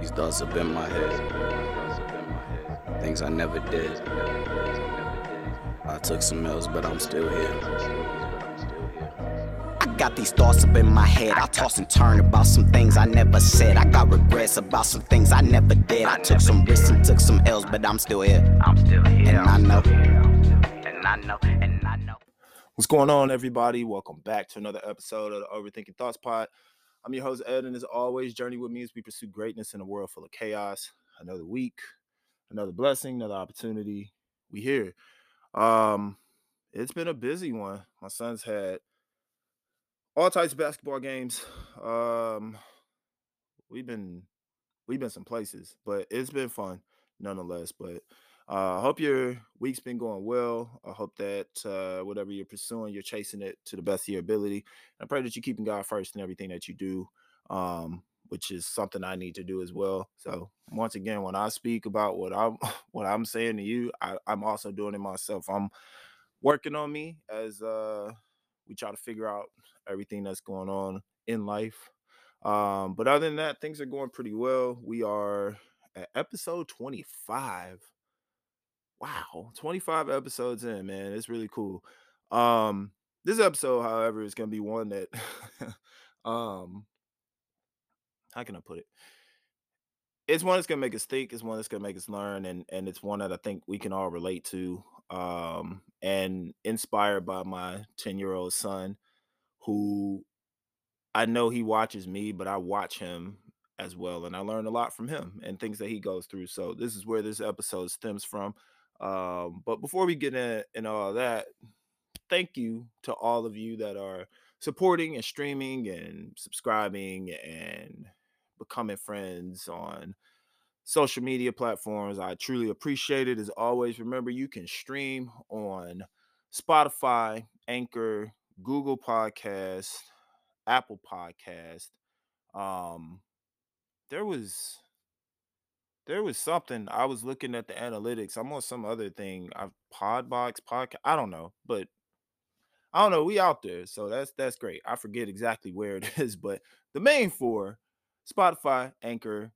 These thoughts up in my head, things I never did. I took some L's, but I'm still here. I got these thoughts up in my head. I toss and turn about some things I never said. I got regrets about some things I never did. I took some risks and took some L's, but I'm still here. And I know. What's going on, everybody? Welcome back to another episode of the Overthinking Thoughts Pod. I'm your host, Ed, and as always, journey with me as we pursue greatness in a world full of chaos. Another week, another blessing, another opportunity. We here. It's been a busy one. My son's had all types of basketball games. We've been some places, but it's been fun nonetheless. But I hope your week's been going well. I hope that whatever you're pursuing, you're chasing it to the best of your ability. And I pray that you're keeping God first in everything that you do, which is something I need to do as well. So once again, when I speak about what I'm saying to you, I'm also doing it myself. I'm working on me as we try to figure out everything that's going on in life. But other than that, things are going pretty well. We are at episode 25. Wow, 25 episodes in, man. It's really cool. This episode, however, is going to be one that, how can I put it? It's one that's going to make us think. It's one that's going to make us learn. And it's one that I think we can all relate to, and inspired by my 10-year-old son, who I know he watches me, but I watch him as well. And I learn a lot from him and things that he goes through. So this is where this episode stems from. But before we get in all that, thank you to all of you that are supporting and streaming and subscribing and becoming friends on social media platforms. I truly appreciate it. As always, remember, you can stream on Spotify, Anchor, Google Podcasts, Apple Podcasts. There was something I was looking at the analytics. I'm on some other thing. Podcast. I don't know, but I don't know. We out there, so that's great. I forget exactly where it is, but the main four: Spotify, Anchor,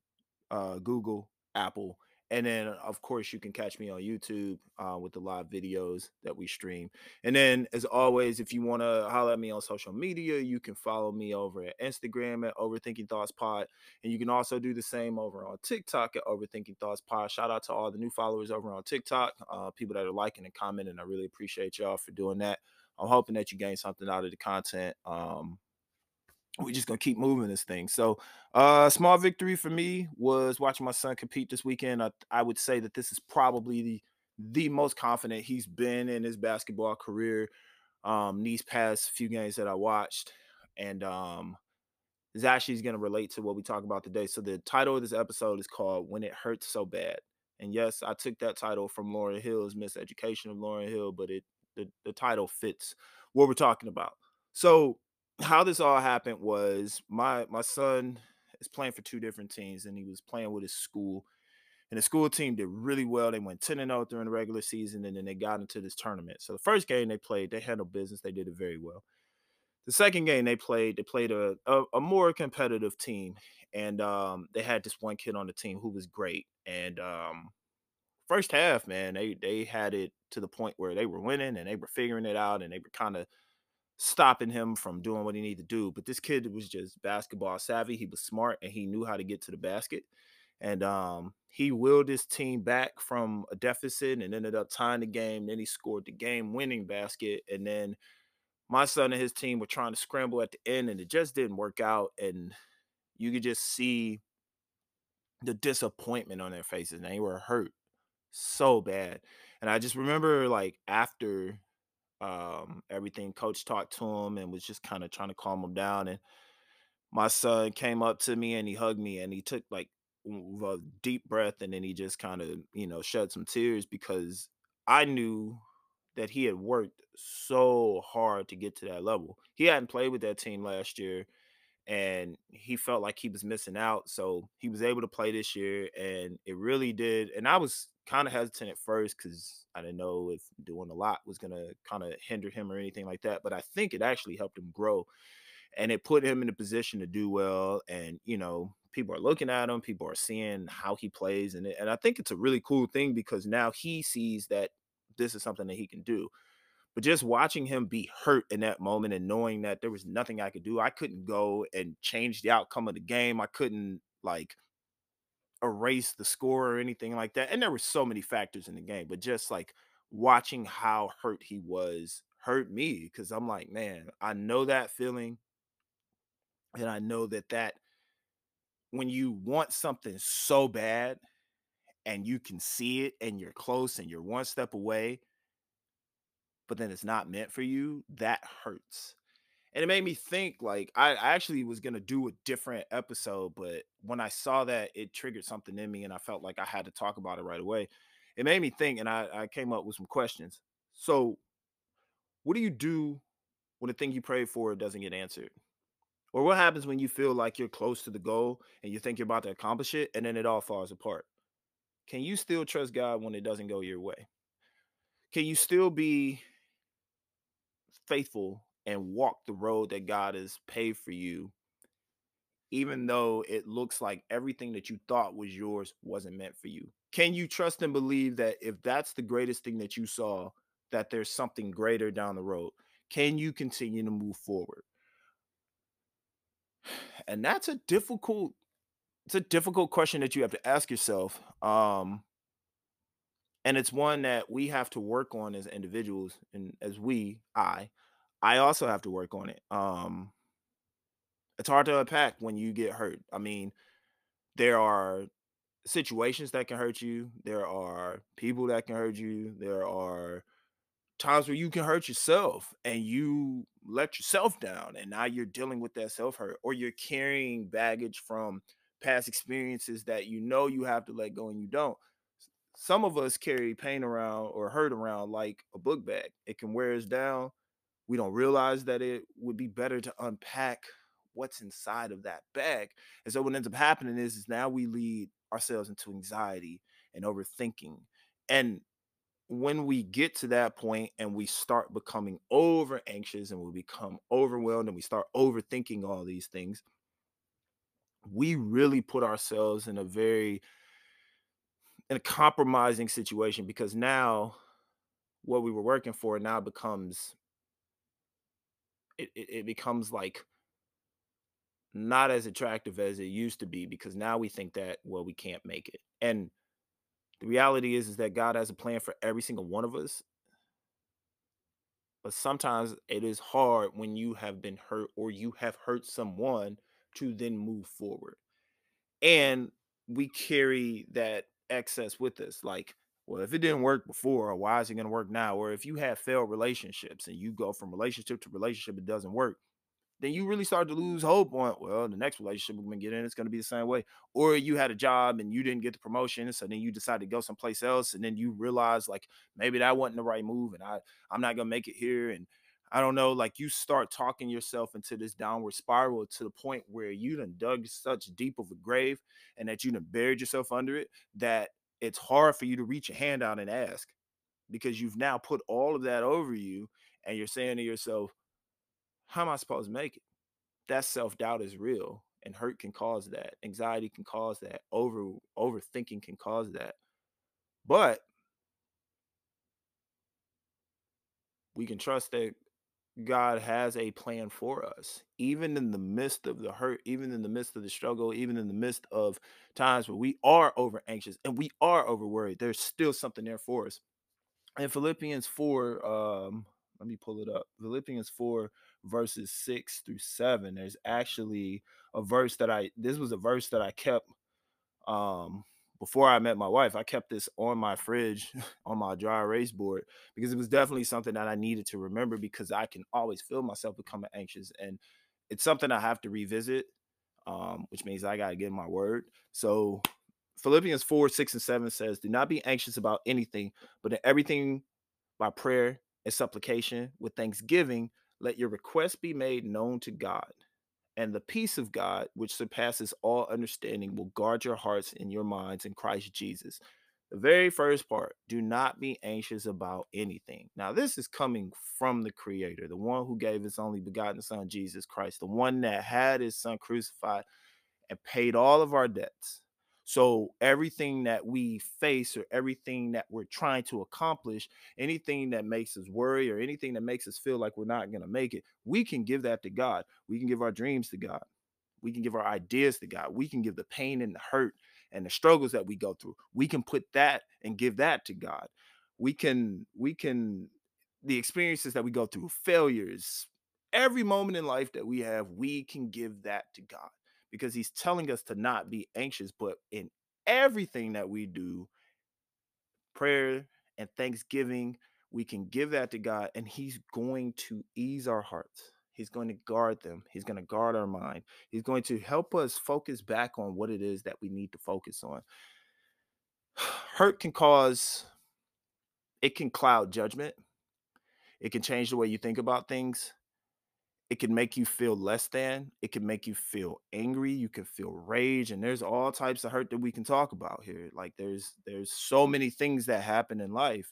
Google, Apple, and then of course you can catch me on YouTube with the live videos that we stream. And then, as always, if you want to holler at me on social media, you can follow me over at Instagram at Overthinking Thoughts Pod, and you can also do the same over on TikTok at Overthinking Thoughts Pod. Shout out to all the new followers over on TikTok, people that are liking and commenting. I really appreciate y'all for doing that. I'm hoping that you gain something out of the content. We're just going to keep moving this thing. So small victory for me was watching my son compete this weekend. I would say that this is probably the most confident he's been in his basketball career these past few games that I watched. And it's actually going to relate to what we talk about today. So the title of this episode is called When It Hurts So Bad. And yes, I took that title from Lauryn Hill's Miseducation of Lauryn Hill, but the title fits what we're talking about. So how this all happened was my son is playing for two different teams, and he was playing with his school, and the school team did really well. They went 10-0 during the regular season, and then they got into this tournament. So the first game they played, they handled business. They did it very well. The second game they played a more competitive team, and they had this one kid on the team who was great. And first half, man, they had it to the point where they were winning and they were figuring it out and they were kind of stopping him from doing what he needed to do. But this kid was just basketball savvy. He was smart and he knew how to get to the basket. And he willed his team back from a deficit and ended up tying the game. Then he scored the game-winning basket. And then my son and his team were trying to scramble at the end, and it just didn't work out. And you could just see the disappointment on their faces. They were hurt so bad. And I just remember, like, after everything, coach talked to him and was just kind of trying to calm him down. And my son came up to me and he hugged me and he took like a deep breath, and then he just kind of, shed some tears, because I knew that he had worked so hard to get to that level. He hadn't played with that team last year, and he felt like he was missing out. So he was able to play this year, and it really did. And I was kind of hesitant at first because I didn't know if doing a lot was going to kind of hinder him or anything like that. But I think it actually helped him grow. And it put him in a position to do well. And, you know, people are looking at him. People are seeing how he plays. And I think it's a really cool thing because now he sees that this is something that he can do. But just watching him be hurt in that moment and knowing that there was nothing I could do. I couldn't go and change the outcome of the game. I couldn't, like, erase the score or anything like that. And there were so many factors in the game. But just, like, watching how hurt he was hurt me because I'm like, man, I know that feeling. And I know that when you want something so bad and you can see it and you're close and you're one step away, but then it's not meant for you, that hurts. And it made me think, like, I actually was going to do a different episode, but when I saw that, it triggered something in me and I felt like I had to talk about it right away. It made me think, and I came up with some questions. So what do you do when the thing you pray for doesn't get answered? Or what happens when you feel like you're close to the goal and you think you're about to accomplish it and then it all falls apart? Can you still trust God when it doesn't go your way? Can you still be faithful and walk the road that God has paved for you, even though it looks like everything that you thought was yours wasn't meant for you? Can you trust and believe that if that's the greatest thing that you saw, that there's something greater down the road? Can you continue to move forward? And that's a difficult question that you have to ask yourself. And it's one that we have to work on as individuals. And as I also have to work on it. It's hard to unpack when you get hurt. I mean, there are situations that can hurt you. There are people that can hurt you. There are times where you can hurt yourself and you let yourself down and now you're dealing with that self-hurt, or you're carrying baggage from past experiences that you know you have to let go and you don't. Some of us carry pain around or hurt around like a book bag. It can wear us down. We don't realize that it would be better to unpack what's inside of that bag. And so what ends up happening is now we lead ourselves into anxiety and overthinking. And when we get to that point and we start becoming over anxious and we become overwhelmed and we start overthinking all these things, we really put ourselves in a compromising situation, because now what we were working for now becomes, it becomes like not as attractive as it used to be, because now we think that, well, we can't make it. And the reality is that God has a plan for every single one of us. But sometimes it is hard when you have been hurt or you have hurt someone to then move forward. And we carry that excess with us. Like, well, if it didn't work before, why is it going to work now? Or if you have failed relationships and you go from relationship to relationship, it doesn't work. Then you really start to lose hope on, well, the next relationship we're going to get in, it's going to be the same way. Or you had a job and you didn't get the promotion, so then you decide to go someplace else, and then you realize, like, maybe that wasn't the right move, and I'm not going to make it here, and I don't know. Like, you start talking yourself into this downward spiral to the point where you done dug such deep of a grave and that you done buried yourself under it that it's hard for you to reach your hand out and ask, because you've now put all of that over you, and you're saying to yourself, how am I supposed to make it? That self-doubt is real, and hurt can cause that. Anxiety can cause that. Overthinking can cause that. But we can trust that God has a plan for us, even in the midst of the hurt, even in the midst of the struggle, even in the midst of times where we are over anxious and we are over worried. There's still something there for us. In Philippians 4, let me pull it up. Philippians 4, verses 6-7. There's actually a verse that I kept before I met my wife. I kept this on my fridge, on my dry erase board, because it was definitely something that I needed to remember, because I can always feel myself becoming anxious. And it's something I have to revisit, which means I got to get my word. So Philippians 4:6-7 says, do not be anxious about anything, but in everything by prayer and supplication with thanksgiving, let your requests be made known to God, and the peace of God, which surpasses all understanding, will guard your hearts and your minds in Christ Jesus. The very first part, do not be anxious about anything. Now, this is coming from the Creator, the one who gave his only begotten Son, Jesus Christ, the one that had his Son crucified and paid all of our debts. So everything that we face or everything that we're trying to accomplish, anything that makes us worry or anything that makes us feel like we're not going to make it, we can give that to God. We can give our dreams to God. We can give our ideas to God. We can give the pain and the hurt and the struggles that we go through. We can put that and give that to God. We can the experiences that we go through, failures, every moment in life that we have, we can give that to God. Because he's telling us to not be anxious, but in everything that we do, prayer and thanksgiving, we can give that to God, and he's going to ease our hearts. He's going to guard them. He's going to guard our mind. He's going to help us focus back on what it is that we need to focus on. Hurt can cause, it can cloud judgment. It can change the way you think about things. It can make you feel less than. It can make you feel angry. You can feel rage. And there's all types of hurt that we can talk about here. Like there's so many things that happen in life.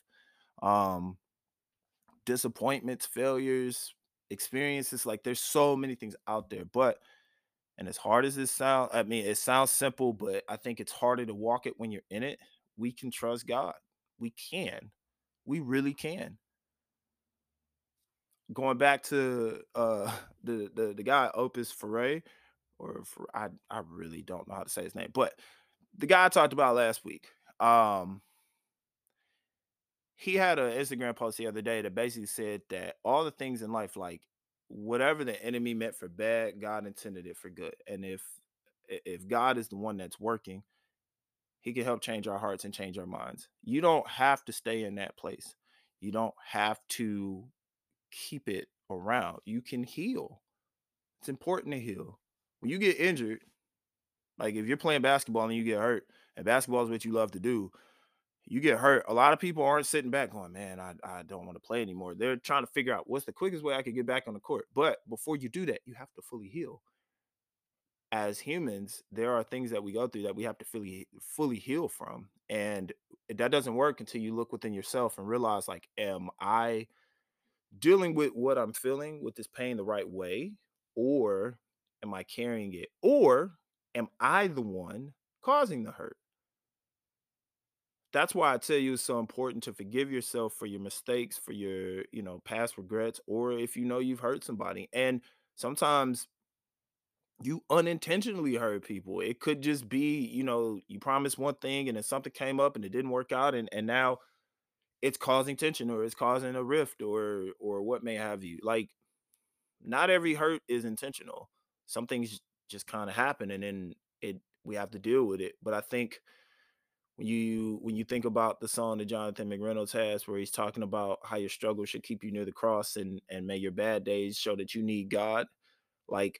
Disappointments, failures, experiences. Like there's so many things out there. But, and as hard as this sounds, I mean, it sounds simple, but I think it's harder to walk it when you're in it. We can trust God. We can. We really can. Going back to the guy Opus Ferre, I really don't know how to say his name, but the guy I talked about last week, he had an Instagram post the other day that basically said that all the things in life, like whatever the enemy meant for bad, God intended it for good. And if God is the one that's working, he can help change our hearts and change our minds. You don't have to stay in that place. You don't have to keep it around. You can heal. It's important to heal. When you get injured, like if you're playing basketball and you get hurt, and basketball is what you love to do, you get hurt. A lot of people aren't sitting back going, man, I don't want to play anymore. They're trying to figure out what's the quickest way I could get back on the court. But before you do that, you have to fully heal. As humans, there are things that we go through that we have to fully heal from. And that doesn't work until you look within yourself and realize, like, am I dealing with what I'm feeling with this pain the right way, or am I carrying it, or am I the one causing the hurt? That's why I tell you it's so important to forgive yourself for your mistakes, for your, past regrets, or if you know you've hurt somebody. And sometimes you unintentionally hurt people. It could just be, you promised one thing and then something came up and it didn't work out, and now it's causing tension, or it's causing a rift, or what may have you. Like, not every hurt is intentional. Some things just kind of happen, and then we have to deal with it. But I think when you think about the song that Jonathan McReynolds has, where he's talking about how your struggle should keep you near the cross, and may your bad days show that you need God. Like,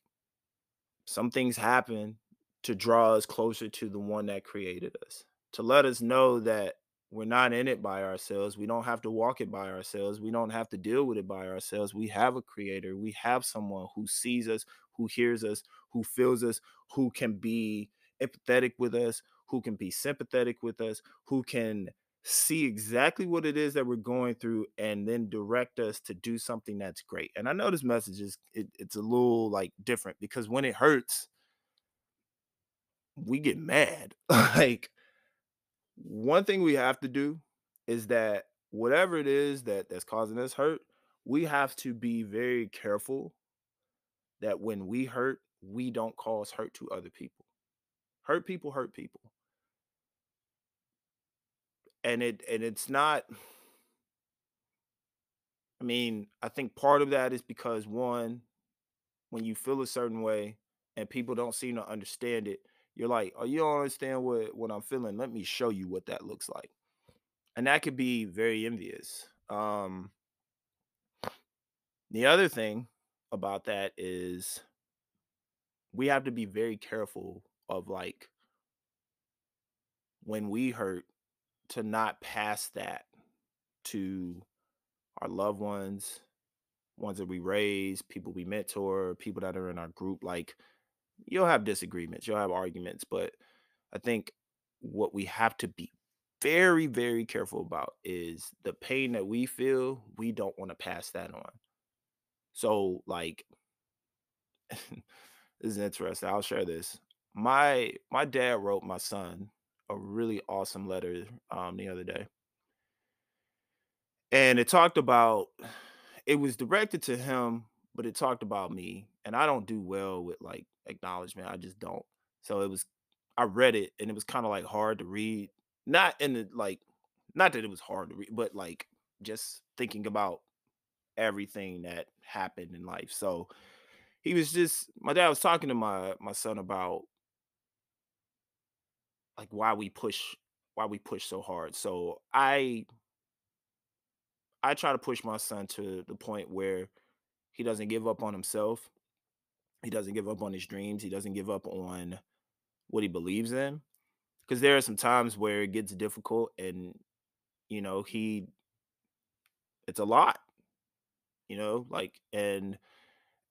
some things happen to draw us closer to the one that created us, to let us know that we're not in it by ourselves. We don't have to walk it by ourselves. We don't have to deal with it by ourselves. We have a creator. We have someone who sees us, who hears us, who feels us, who can be empathetic with us, who can be sympathetic with us, who can see exactly what it is that we're going through and then direct us to do something that's great. And I know this message is, it's a little like different, because when it hurts, we get mad. Like, one thing we have to do is that whatever it is that's causing us hurt, we have to be very careful that when we hurt, we don't cause hurt to other people. Hurt people hurt people. And it's not, I mean, I think part of that is because, one, when you feel a certain way and people don't seem to understand it, you're like, oh, you don't understand what I'm feeling. Let me show you what that looks like. And that could be very envious. The other thing about that is we have to be very careful of, like, when we hurt, to not pass that to our loved ones, ones that we raise, people we mentor, people that are in our group. Like, you'll have disagreements, you'll have arguments, but I think what we have to be very, very careful about is the pain that we feel, we don't want to pass that on. So like, this is interesting. I'll share this. My dad wrote my son a really awesome letter the other day. And it talked about, it was directed to him, but it talked about me. And I don't do well with like acknowledgement. I just don't. So it was, I read it and it was kind of like hard to read. Not in the, like, not that it was hard to read, but like just thinking about everything that happened in life. So he was just, my dad was talking to my son about like why we push so hard. So I try to push my son to the point where he doesn't give up on himself. He doesn't give up on his dreams. He doesn't give up on what he believes in. Because there are some times where it gets difficult and, you know, it's a lot, you know, like, and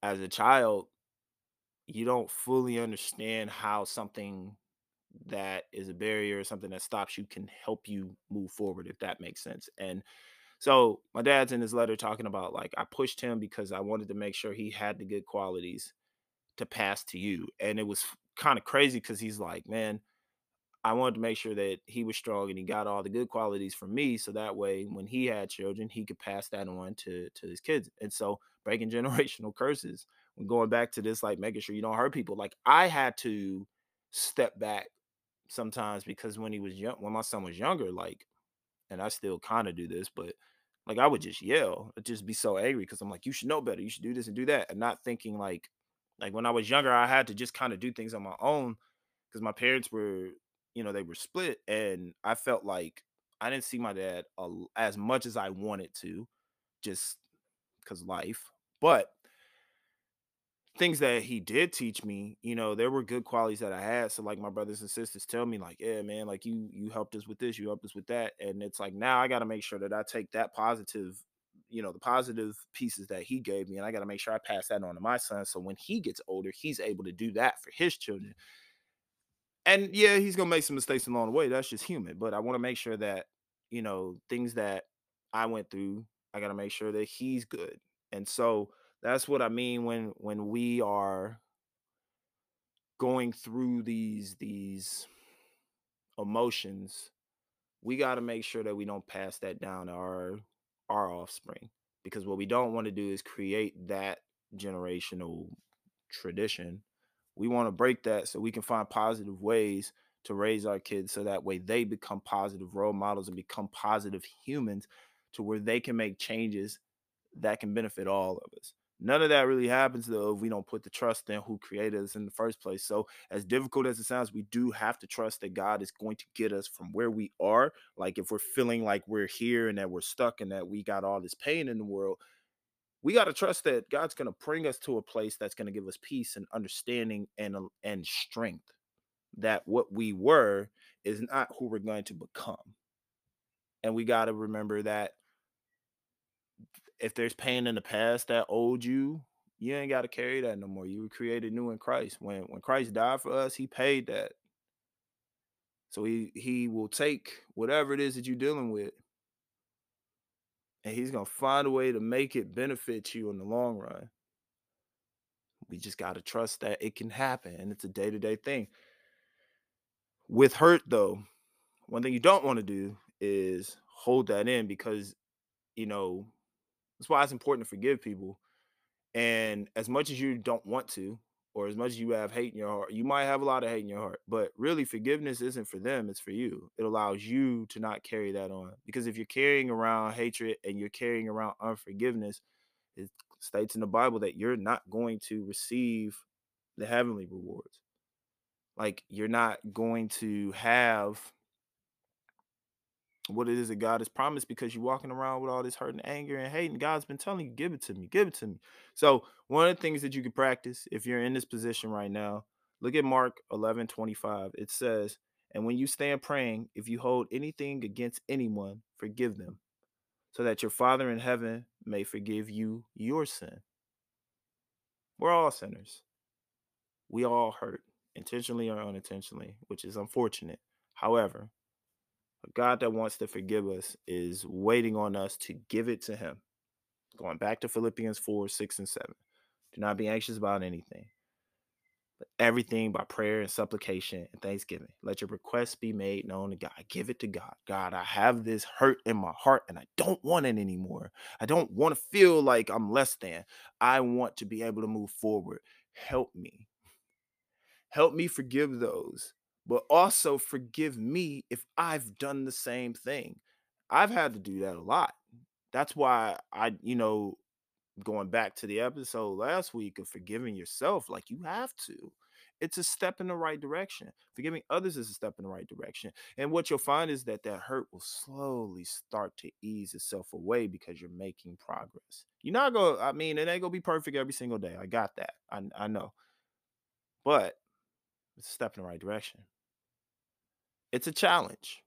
as a child, you don't fully understand how something that is a barrier or something that stops you can help you move forward, if that makes sense. And so my dad's in his letter talking about, like, I pushed him because I wanted to make sure he had the good qualities to pass to you. And it was kind of crazy because he's like, man, I wanted to make sure that he was strong and he got all the good qualities from me. So that way, when he had children, he could pass that on to his kids. And so breaking generational curses, and going back to this, like making sure you don't hurt people. Like I had to step back sometimes because when he was young, when my son was younger, like, and I still kind of do this, but like, I would just yell. I'd just be so angry. Cause I'm like, you should know better. You should do this and do that. And not thinking like when I was younger, I had to just kind of do things on my own because my parents were, you know, they were split, and I felt like I didn't see my dad as much as I wanted to, just because life. But things that he did teach me, you know, there were good qualities that I had. So like my brothers and sisters tell me like, yeah, man, like you helped us with this, you helped us with that. And it's like, now I got to make sure that I take that positive, you know, the positive pieces that he gave me. And I got to make sure I pass that on to my son. So when he gets older, he's able to do that for his children. And yeah, he's going to make some mistakes along the way. That's just human. But I want to make sure that, you know, things that I went through, I got to make sure that he's good. And so that's what I mean when we are going through these emotions, we got to make sure that we don't pass that down to our offspring, because what we don't want to do is create that generational tradition. We want to break that so we can find positive ways to raise our kids so that way they become positive role models and become positive humans to where they can make changes that can benefit all of us. None of that really happens, though, if we don't put the trust in who created us in the first place. So as difficult as it sounds, we do have to trust that God is going to get us from where we are. Like if we're feeling like we're here and that we're stuck and that we got all this pain in the world, we got to trust that God's going to bring us to a place that's going to give us peace and understanding and strength, that what we were is not who we're going to become. And we got to remember that if there's pain in the past that owed you, you ain't got to carry that no more. You were created new in Christ. When Christ died for us, he paid that. So he will take whatever it is that you're dealing with, and he's going to find a way to make it benefit you in the long run. We just got to trust that it can happen. And it's a day-to-day thing. With hurt, though, one thing you don't want to do is hold that in, because, you know, that's why it's important to forgive people. And as much as you don't want to, or as much as you have hate in your heart, you might have a lot of hate in your heart, but really forgiveness isn't for them, it's for you. It allows you to not carry that on. Because if you're carrying around hatred and you're carrying around unforgiveness, it states in the Bible that you're not going to receive the heavenly rewards. Like you're not going to have what it is that God has promised, because you're walking around with all this hurt and anger and hate, and God's been telling you, give it to me, give it to me. So one of the things that you could practice if you're in this position right now, look at Mark 11:25. It says, and when you stand praying, if you hold anything against anyone, forgive them, so that your Father in heaven may forgive you your sin. We're all sinners. We all hurt, intentionally or unintentionally, which is unfortunate. However, A God that wants to forgive us is waiting on us to give it to him. Going back to Philippians 4, 6, and 7. Do not be anxious about anything, but everything by prayer and supplication and thanksgiving. Let your requests be made known to God. Give it to God. God, I have this hurt in my heart and I don't want it anymore. I don't want to feel like I'm less than. I want to be able to move forward. Help me. Help me forgive those, but also forgive me if I've done the same thing. I've had to do that a lot. That's why I, going back to the episode last week of forgiving yourself, like you have to. It's a step in the right direction. Forgiving others is a step in the right direction. And what you'll find is that that hurt will slowly start to ease itself away because you're making progress. You're not going to, it ain't going to be perfect every single day. I got that. I know. But it's a step in the right direction. It's a challenge.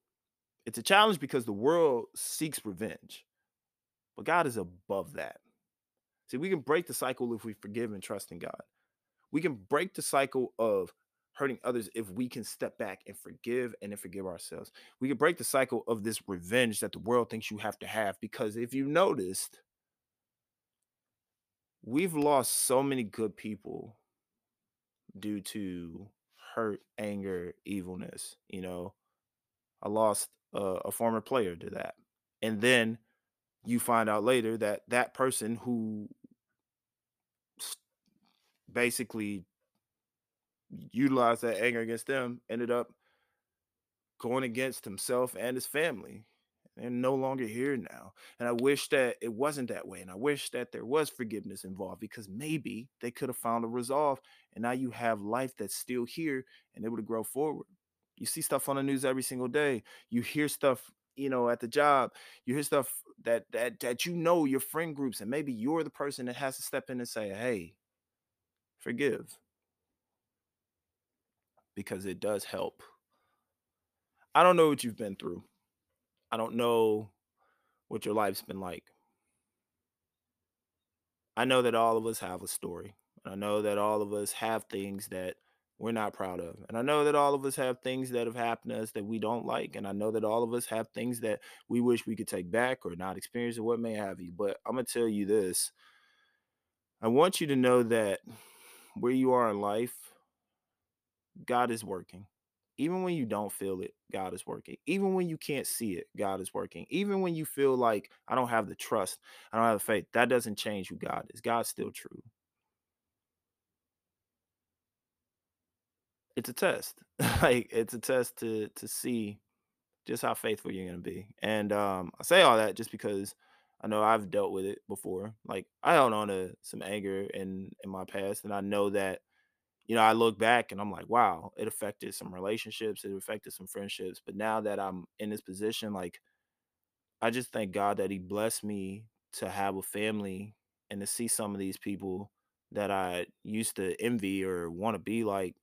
It's a challenge because the world seeks revenge. But God is above that. See, we can break the cycle if we forgive and trust in God. We can break the cycle of hurting others if we can step back and forgive and then forgive ourselves. We can break the cycle of this revenge that the world thinks you have to have, because if you noticed, we've lost so many good people due to hurt, anger, evilness. I lost a former player to that. And then you find out later that that person who basically utilized that anger against them ended up going against himself and his family. They're no longer here now. And I wish that it wasn't that way. And I wish that there was forgiveness involved, because maybe they could have found a resolve. And now you have life that's still here and able to grow forward. You see stuff on the news every single day. You hear stuff at the job. You hear stuff that your friend groups, and maybe you're the person that has to step in and say, hey, forgive. Because it does help. I don't know what you've been through. I don't know what your life's been like. I know that all of us have a story. I know that all of us have things that we're not proud of. And I know that all of us have things that have happened to us that we don't like. And I know that all of us have things that we wish we could take back or not experience or what may have you. But I'm going to tell you this. I want you to know that where you are in life, God is working. Even when you don't feel it, God is working. Even when you can't see it, God is working. Even when you feel like I don't have the trust, I don't have the faith, that doesn't change who God is. God's still true. It's a test. It's a test to see just how faithful you're going to be. And I say all that just because I know I've dealt with it before. Like, I held on to some anger in my past. And I know that, I look back and I'm like, wow, it affected some relationships. It affected some friendships. But now that I'm in this position, like, I just thank God that he blessed me to have a family and to see some of these people that I used to envy or want to be like.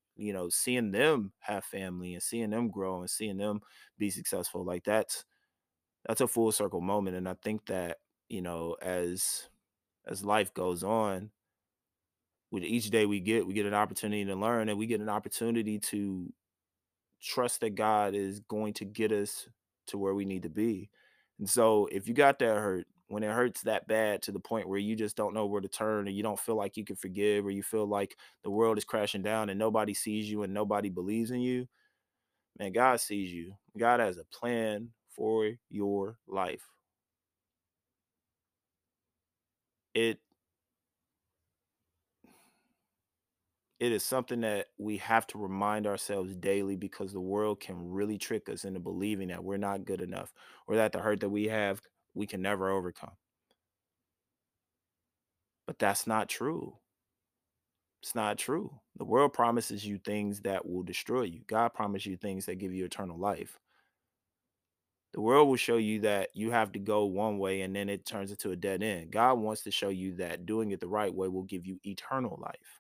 Seeing them have family and seeing them grow and seeing them be successful, like that's a full circle moment. And I think that, as life goes on, with each day we get an opportunity to learn, and we get an opportunity to trust that God is going to get us to where we need to be. And so if you got that hurt, when it hurts that bad to the point where you just don't know where to turn, or you don't feel like you can forgive, or you feel like the world is crashing down and nobody sees you and nobody believes in you, man, God sees you. God has a plan for your life. It is something that we have to remind ourselves daily, because the world can really trick us into believing that we're not good enough, or that the hurt that we have, we can never overcome. But that's not true. It's not true. The world promises you things that will destroy you. God promises you things that give you eternal life. The world will show you that you have to go one way and then it turns into a dead end. God wants to show you that doing it the right way will give you eternal life.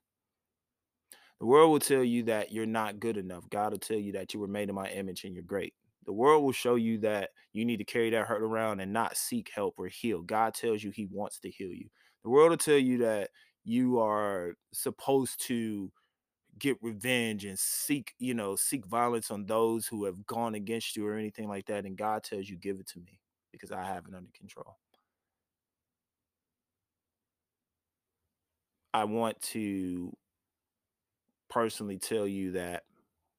The world will tell you that you're not good enough. God will tell you that you were made in my image and you're great. The world will show you that you need to carry that hurt around and not seek help or heal. God tells you he wants to heal you. The world will tell you that you are supposed to get revenge and seek violence on those who have gone against you or anything like that. And God tells you, give it to me because I have it under control. I want to personally tell you that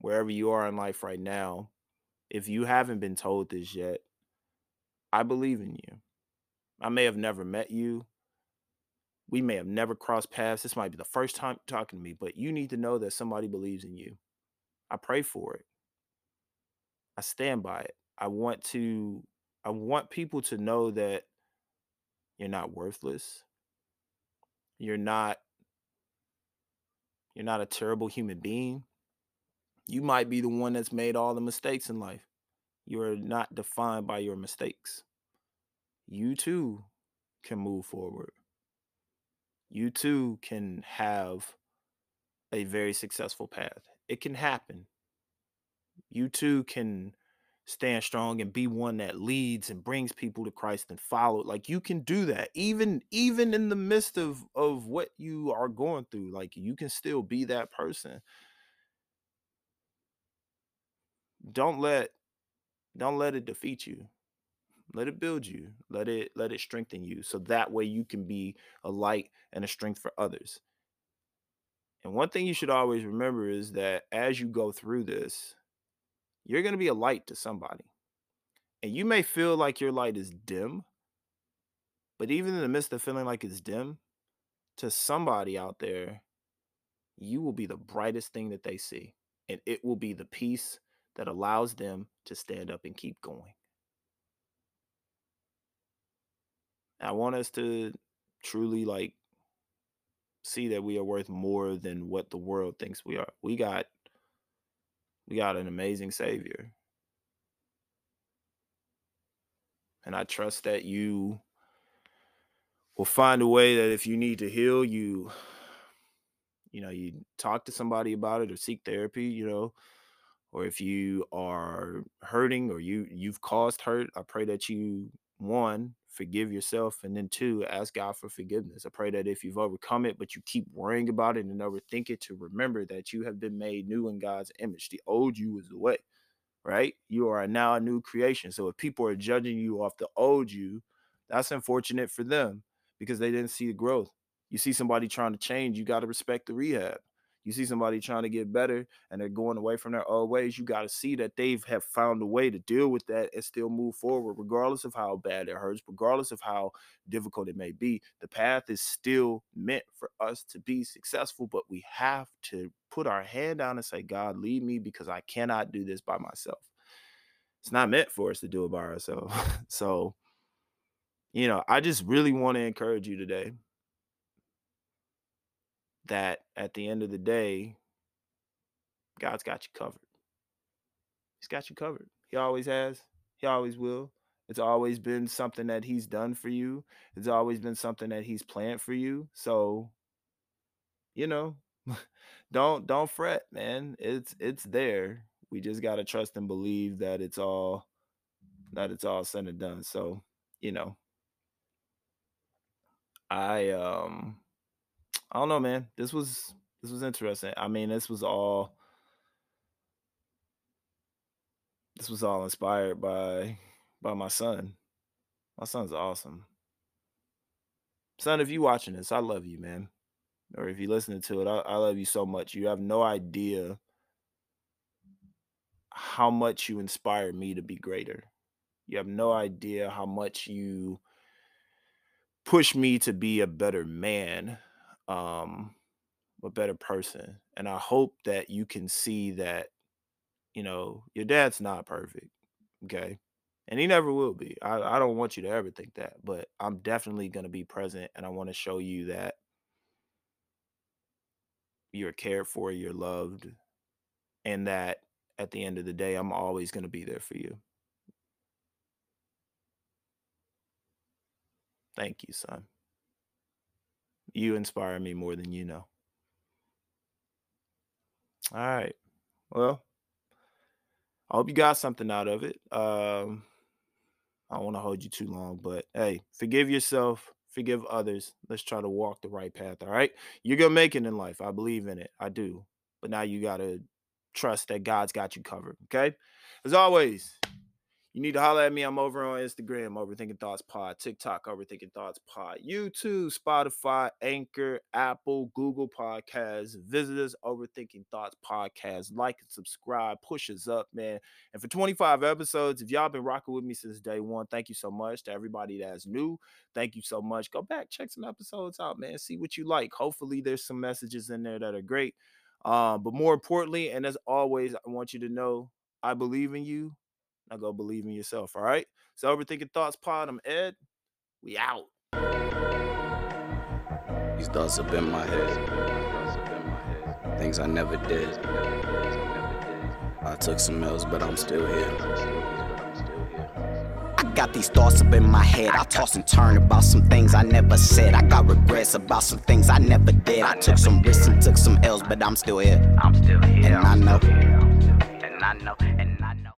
wherever you are in life right now, if you haven't been told this yet, I believe in you. I may have never met you. We may have never crossed paths. This might be the first time talking to me, but you need to know that somebody believes in you. I pray for it. I stand by it. I want people to know that you're not worthless. You're not a terrible human being. You might be the one that's made all the mistakes in life. You are not defined by your mistakes. You too can move forward. You too can have a very successful path. It can happen. You too can stand strong and be one that leads and brings people to Christ and follow. Like, you can do that even in the midst of what you are going through. Like, you can still be that person. Don't let it defeat you. Let it build you. Let it strengthen you. So that way you can be a light and a strength for others. And one thing you should always remember is that as you go through this, you're going to be a light to somebody. And you may feel like your light is dim, but even in the midst of feeling like it's dim, to somebody out there, you will be the brightest thing that they see. And it will be the peace that allows them to stand up and keep going. I want us to truly see that we are worth more than what the world thinks we are. We got an amazing Savior. And I trust that you will find a way that if you need to heal, you talk to somebody about it or seek therapy, or if you are hurting or you've caused hurt, I pray that you, one, forgive yourself, and then two, ask God for forgiveness. I pray that if you've overcome it, but you keep worrying about it and overthink it, to remember that you have been made new in God's image. The old you is away, right? You are now a new creation. So if people are judging you off the old you, that's unfortunate for them because they didn't see the growth. You see somebody trying to change, you got to respect the rehab. You see somebody trying to get better and they're going away from their old ways, you got to see that they have found a way to deal with that and still move forward, regardless of how bad it hurts, regardless of how difficult it may be. The path is still meant for us to be successful, but we have to put our hand down and say, God, lead me because I cannot do this by myself. It's not meant for us to do it by ourselves. So, I just really want to encourage you today that at the end of the day, God's got you covered. He's got you covered. He always has. He always will. It's always been something that he's done for you. It's always been something that he's planned for you. So, don't fret, man. It's there. We just got to trust and believe that it's all said and done. So, I don't know, man. This was interesting. I mean, this was all inspired by my son. My son's awesome. Son, if you watching this, I love you, man. Or if you listening to it, I love you so much. You have no idea how much you inspire me to be greater. You have no idea how much you push me to be a better man. A better person. And I hope that you can see that, your dad's not perfect. Okay. And he never will be. I don't want you to ever think that, but I'm definitely going to be present. And I want to show you that you're cared for, you're loved, and that at the end of the day, I'm always going to be there for you. Thank you, son. You inspire me more than you know. All right. Well, I hope you got something out of it. I don't want to hold you too long, but hey, forgive yourself, forgive others. Let's try to walk the right path. All right. You're going to make it in life. I believe in it. I do. But now you got to trust that God's got you covered, okay? As always, you need to holler at me. I'm over on Instagram, Overthinking Thoughts Pod, TikTok, Overthinking Thoughts Pod, YouTube, Spotify, Anchor, Apple, Google Podcasts. Visit us, Overthinking Thoughts Podcast. Like and subscribe. Push us up, man. And for 25 episodes, if y'all been rocking with me since day one, thank you so much. To everybody that's new, thank you so much. Go back, check some episodes out, man. See what you like. Hopefully there's some messages in there that are great. But more importantly, and as always, I want you to know I believe in you. Now go believe in yourself, all right? So Overthinking Thoughts Pod, I'm Ed. We out. These thoughts up in my head. Things I never did. I took some L's, but I'm still here. Got these thoughts up in my head. I toss and turn about some things I never said. I got regrets about some things I never did. I took some risks and took some L's, but I'm still here. And I know.